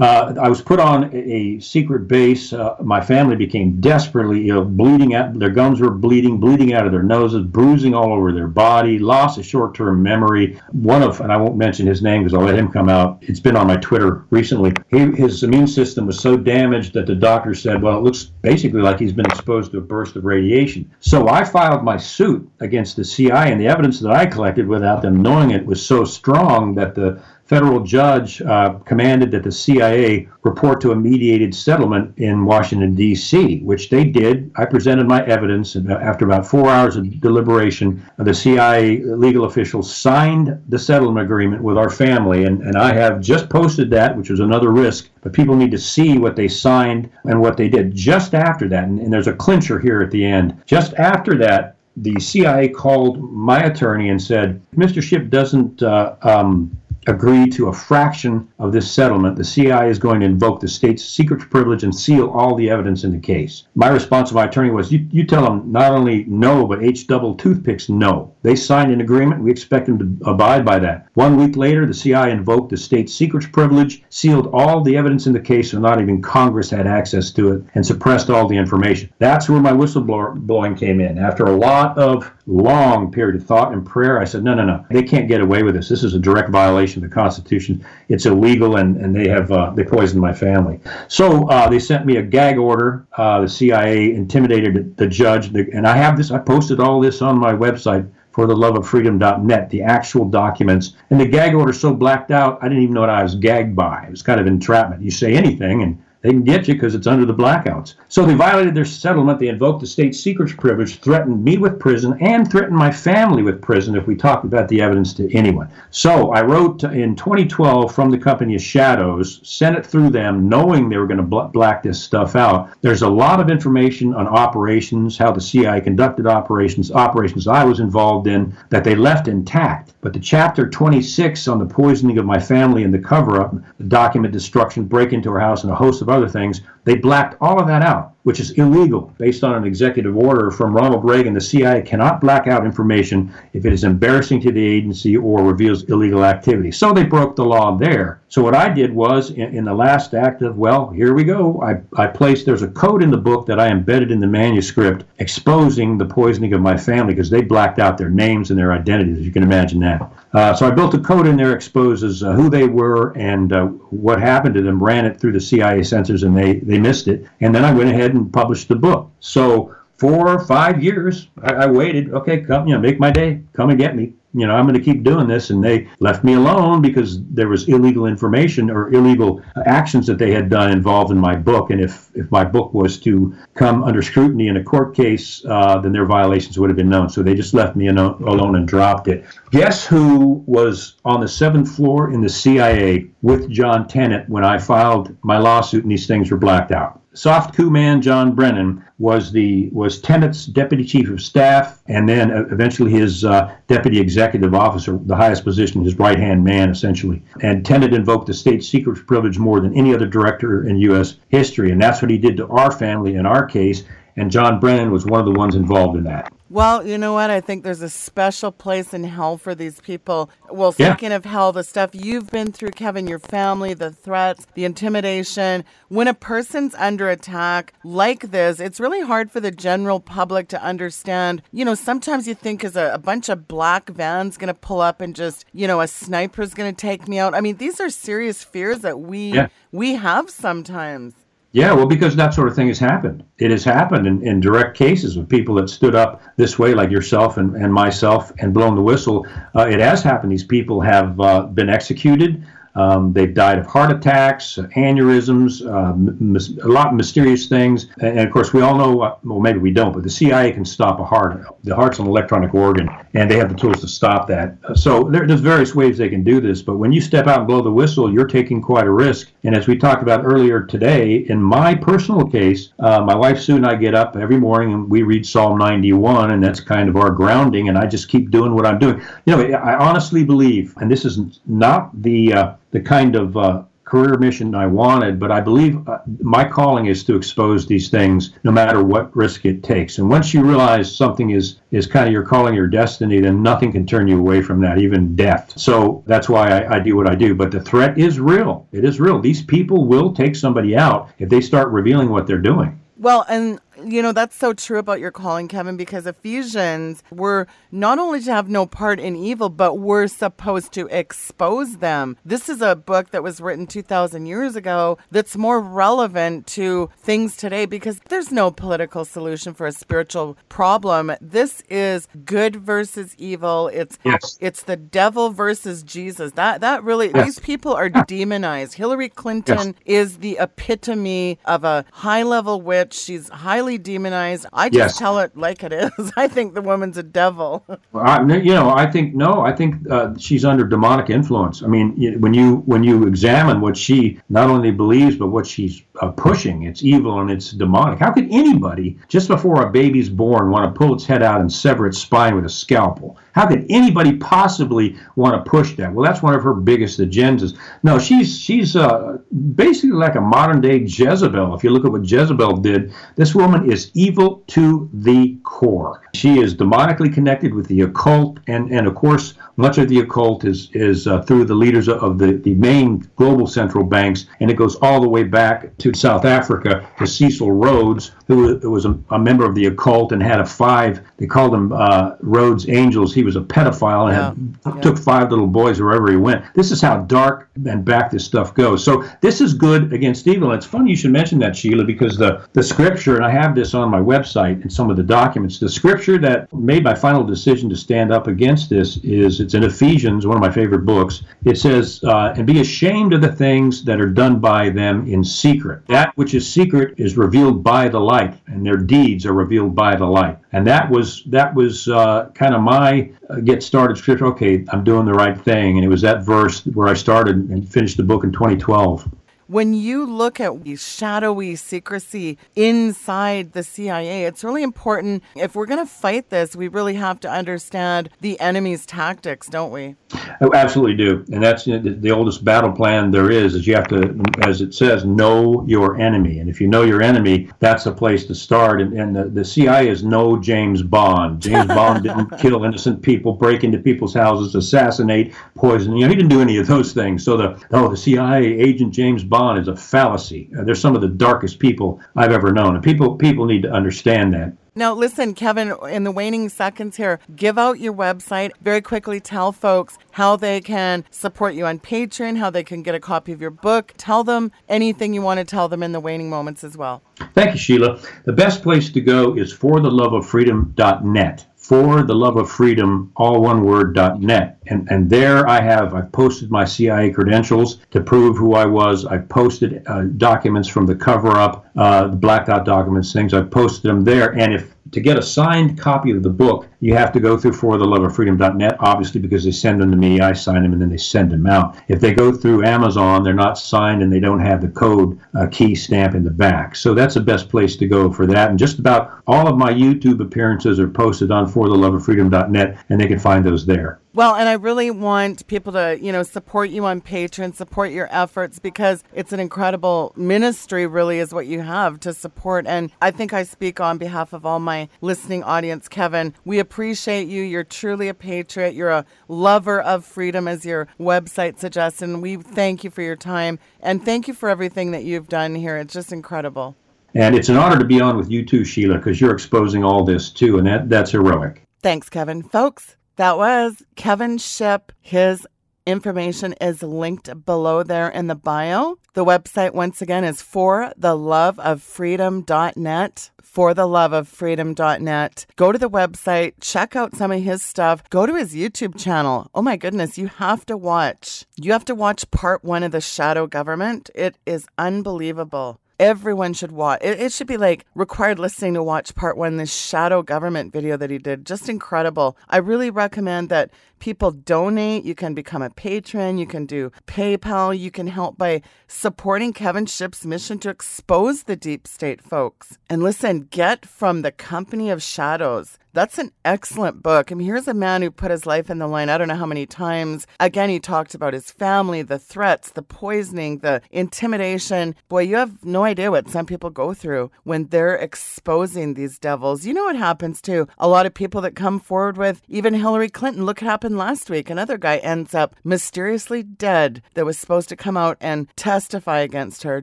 Uh, I was put on a secret base. Uh, my family became desperately ill, bleeding out. Their gums were bleeding, bleeding out of their noses, bruising all over their body, loss of short-term memory. One of, and I won't mention his name because I'll let him come out. It's been on my Twitter recently. He, his immune system was so damaged that the doctor said, well, it looks basically like he's been exposed to a burst of radiation. So I filed my suit against the C I A, and the evidence that I collected without them knowing it was so strong that the federal judge uh, commanded that the C I A report to a mediated settlement in Washington, D C, which they did. I presented my evidence, and after about four hours of deliberation, the C I A legal officials signed the settlement agreement with our family, and, and I have just posted that, which was another risk, but people need to see what they signed and what they did. Just after that, and, and there's a clincher here at the end, just after that, the C I A called my attorney and said, Mister Shipp doesn't... Uh, um, agree to a fraction of this settlement, the C I A is going to invoke the state's secret privilege and seal all the evidence in the case. My response to my attorney was, you, you tell them not only no, but H-double toothpicks no. They signed an agreement. We expect them to abide by that. One week later, the C I A invoked the state's secret privilege, sealed all the evidence in the case so not even Congress had access to it, and suppressed all the information. That's where my whistleblowing came in. After a lot of long period of thought and prayer, I said, no, no, no, they can't get away with this. This is a direct violation of the Constitution. It's illegal, and, and they have uh, they poisoned my family. So uh, they sent me a gag order. Uh, the C I A intimidated the judge, and I have this. I posted all this on my website, for the love of freedom dot net, the actual documents. And the gag order so blacked out, I didn't even know what I was gagged by. It was kind of entrapment. You say anything, and they can get you because it's under the blackouts. So they violated their settlement. They invoked the state's secret privilege, threatened me with prison, and threatened my family with prison if we talked about the evidence to anyone. So I wrote in twenty twelve From the Company of Shadows, sent it through them knowing they were going to bl- black this stuff out. There's a lot of information on operations, how the C I A conducted operations, operations I was involved in, that they left intact. But the chapter twenty-six on the poisoning of my family and the cover-up, the document destruction, break into her house, and a host of other things, they blacked all of that out, which is illegal. Based on an executive order from Ronald Reagan, the C I A cannot black out information if it is embarrassing to the agency or reveals illegal activity. So they broke the law there. So what I did was, in, in the last act of, well, here we go, I, I placed, there's a code in the book that I embedded in the manuscript exposing the poisoning of my family because they blacked out their names and their identities, as you can imagine that. Uh, so I built a code in there, exposes uh, who they were and uh, what happened to them, ran it through the C I A sensors, and they, they missed it. And then I went ahead and published the book. So four or five years, I, I waited. Okay, come, you know, make my day. Come and get me. You know, I'm going to keep doing this. And they left me alone because there was illegal information or illegal actions that they had done involved in my book. And if, if my book was to come under scrutiny in a court case, uh, then their violations would have been known. So they just left me alone and dropped it. Guess who was on the seventh floor in the C I A with John Tenet when I filed my lawsuit and these things were blacked out? Soft coup man John Brennan was the was Tenet's deputy chief of staff, and then eventually his uh, deputy executive executive officer, the highest position, his right-hand man, essentially. And Tenet invoked the state secrets privilege more than any other director in U S history. And that's what he did to our family in our case. And John Brennan was one of the ones involved in that. Well, you know what? I think there's a special place in hell for these people. Well, speaking yeah. of hell, the stuff you've been through, Kevin, your family, the threats, the intimidation. When a person's under attack like this, it's really hard for the general public to understand. You know, sometimes you think, is a, a bunch of black vans going to pull up and just, you know, a sniper's going to take me out? I mean, these are serious fears that we yeah. we have sometimes. Yeah, well, because that sort of thing has happened. It has happened in, in direct cases of people that stood up this way, like yourself and, and myself, and blown the whistle. Uh, it has happened. These people have uh, been executed. Um, they've died of heart attacks, aneurysms, uh, mis- a lot of mysterious things. And, and of course, we all know, uh, well, maybe we don't, but the C I A can stop a heart. The heart's an electronic organ, and they have the tools to stop that. So there, there's various ways they can do this. But when you step out and blow the whistle, you're taking quite a risk. And as we talked about earlier today, in my personal case, uh, my wife Sue and I get up every morning and we read Psalm ninety-one, and that's kind of our grounding. And I just keep doing what I'm doing. You know, I honestly believe, and this is not the... Uh, the kind of uh, career mission I wanted, but I believe uh, my calling is to expose these things no matter what risk it takes. And once you realize something is, is kind of your calling, your destiny, then nothing can turn you away from that, even death. So that's why I, I do what I do. But the threat is real. It is real. These people will take somebody out if they start revealing what they're doing. Well, and you know, that's so true about your calling, Kevin, because Ephesians were not only to have no part in evil, but we're supposed to expose them. This is a book that was written two thousand years ago that's more relevant to things today because there's no political solution for a spiritual problem. This is good versus evil. It's yes. it's the devil versus Jesus. That that really, yes. these people are demonized. Hillary Clinton yes. is the epitome of a high-level witch. She's highly demonized. I just yes. tell it like it is. I think the woman's a devil. Well, I, you know, I think no. I think uh, she's under demonic influence. I mean, when you when you examine what she not only believes but what she's uh, pushing, it's evil and it's demonic. How could anybody just before a baby's born want to pull its head out and sever its spine with a scalpel? How could anybody possibly want to push that? Well, that's one of her biggest agendas. No, she's she's uh, basically like a modern day Jezebel. If you look at what Jezebel did, this woman is evil to the core. She is demonically connected with the occult, and, and of course, much of the occult is is uh, through the leaders of the, the main global central banks, and it goes all the way back to South Africa, to Cecil Rhodes, who was a, a member of the occult and had a five, they called him uh, Rhodes Angels. He was a pedophile and yeah. had, yeah. took five little boys wherever he went. This is how dark and back this stuff goes. So this is good against evil. And it's funny you should mention that, Sheila, because the, the scripture, and I have this on my website and some of the documents, the scripture that made my final decision to stand up against this is, it's in Ephesians, one of my favorite books. It says, uh, and be ashamed of the things that are done by them in secret. That which is secret is revealed by the light, and their deeds are revealed by the light. And that was that was uh, kind of my uh, get started scripture. Okay, I'm doing the right thing. And it was that verse where I started and finished the book in twenty twelve. When you look at the shadowy secrecy inside the C I A, it's really important. If we're going to fight this, we really have to understand the enemy's tactics, don't we? Oh, absolutely do. And that's the oldest battle plan there is, is you have to, as it says, know your enemy. And if you know your enemy, that's the place to start. And, and the, the C I A is no James Bond. James Bond didn't kill innocent people, break into people's houses, assassinate, poison. You know, he didn't do any of those things. So the, oh, the C I A agent James Bond is a fallacy. Uh, they're some of the darkest people I've ever known. And people people need to understand that. Now, listen, Kevin, in the waning seconds here, give out your website. Very quickly, tell folks how they can support you on Patreon, how they can get a copy of your book. Tell them anything you want to tell them in the waning moments as well. Thank you, Sheila. The best place to go is for the love of freedom dot net. For the love of freedom, all one word, .net. And, and there I have, I've posted my C I A credentials to prove who I was. I've posted uh, documents from the cover-up, uh, the black dot documents, things. I've posted them there. And if to get a signed copy of the book, you have to go through for the love of freedom dot net, obviously, because they send them to me, I sign them, and then they send them out. If they go through Amazon, they're not signed, and they don't have the code uh, key stamp in the back. So that's the best place to go for that. And just about all of my YouTube appearances are posted on for the love of freedom dot net, and they can find those there. Well, and I really want people to, you know, support you on Patreon, support your efforts, because it's an incredible ministry, really, is what you have to support. And I think I speak on behalf of all my listening audience, Kevin. We appreciate you. You're truly a patriot. You're a lover of freedom, as your website suggests. And we thank you for your time. And thank you for everything that you've done here. It's just incredible. And it's an honor to be on with you, too, Sheila, because you're exposing all this, too. And that that's heroic. Thanks, Kevin. Folks, that was Kevin Shipp. His information is linked below there in the bio. The website, once again, is for the love of freedom dot net. for the love of freedom dot net. Go to the website, check out some of his stuff, go to his YouTube channel. Oh my goodness, you have to watch. You have to watch part one of The Shadow Government. It is unbelievable. Everyone should watch. It, it should be like required listening to watch part one, this shadow government video that he did. Just incredible. I really recommend that people donate. You can become a patron. You can do PayPal. You can help by supporting Kevin Shipp's mission to expose the deep state, folks. And listen, get From the Company of Shadows. That's an excellent book. I mean, here's a man who put his life in the line I don't know how many times. Again, he talked about his family, the threats, the poisoning, the intimidation. Boy, you have no idea what some people go through when they're exposing these devils. You know what happens to a lot of people that come forward with even Hillary Clinton. Look what happened last week. Another guy ends up mysteriously dead that was supposed to come out and testify against her.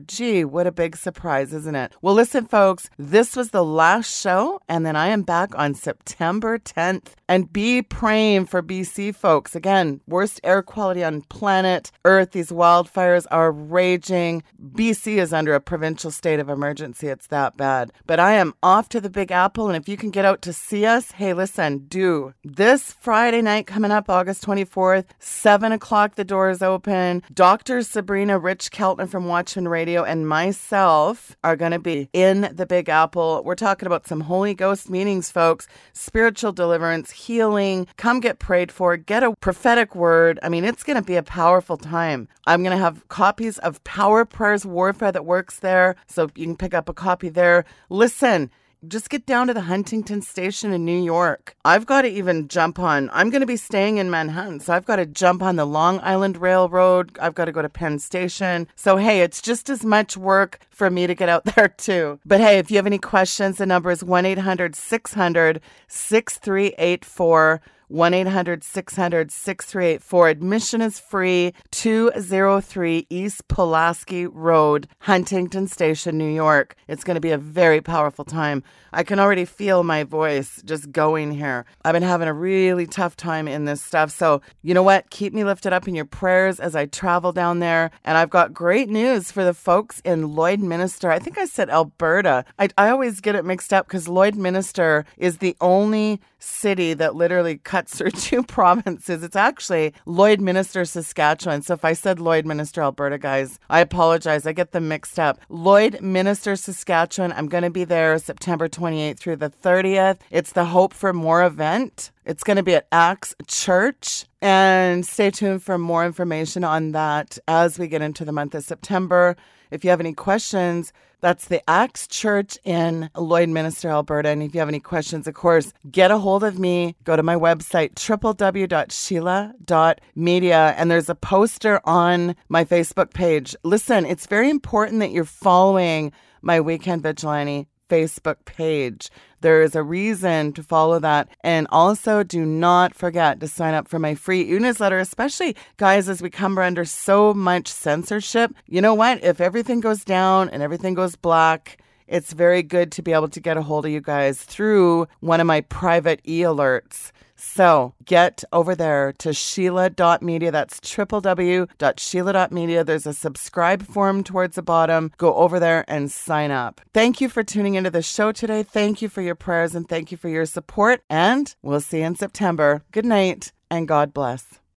Gee, what a big surprise, isn't it? Well, listen, folks, this was the last show, and then I am back on September. September tenth. And be praying for B C, folks. Again, worst air quality on planet Earth. These wildfires are raging. B C is under a provincial state of emergency. It's that bad. But I am off to the Big Apple. And if you can get out to see us, hey, listen, do. This Friday night coming up, August twenty-fourth, seven o'clock, the door is open. Doctor Sabrina Rich Kelton from Watchmen Radio and myself are going to be in the Big Apple. We're talking about some Holy Ghost meetings, folks. Spiritual deliverance, healing. Come get prayed for. Get a prophetic word. I mean, it's going to be a powerful time. I'm going to have copies of Power Prayers Warfare that works there, so you can pick up a copy there. Listen, just get down to the Huntington Station in New York. I've got to even jump on. I'm going to be staying in Manhattan, so I've got to jump on the Long Island Railroad. I've got to go to Penn Station. So, hey, it's just as much work for me to get out there, too. But, hey, if you have any questions, the number is one eight hundred six hundred sixty-three eighty-four. one eight hundred six hundred sixty-three eighty-four. Admission is free. two oh three East Pulaski Road, Huntington Station, New York. It's going to be a very powerful time. I can already feel my voice just going here. I've been having a really tough time in this stuff. So you know what? Keep me lifted up in your prayers as I travel down there. And I've got great news for the folks in Lloydminster. I think I said Alberta. I, I always get it mixed up because Lloydminster is the only city that literally cuts through two provinces. It's actually Lloydminster, Saskatchewan. So if I said Lloydminster, Alberta, guys, I apologize. I get them mixed up. Lloydminster, Saskatchewan. I'm going to be there September twenty-eighth through the thirtieth. It's the Hope for More event. It's going to be at Axe Church. And stay tuned for more information on that as we get into the month of September. If you have any questions, that's the Axe Church in Lloydminster, Alberta. And if you have any questions, of course, get a hold of me. Go to my website, w w w dot sheila dot media. And there's a poster on my Facebook page. Listen, it's very important that you're following my Weekend Vigilante Facebook page. There is a reason to follow that. And also, do not forget to sign up for my free e-newsletter, especially, guys, as we come under so much censorship. You know what? If everything goes down and everything goes black, it's very good to be able to get a hold of you guys through one of my private e-alerts. So get over there to sheila dot media. That's w w w dot sheila dot media. There's a subscribe form towards the bottom. Go over there and sign up. Thank you for tuning into the show today. Thank you for your prayers and thank you for your support. And we'll see you in September. Good night and God bless.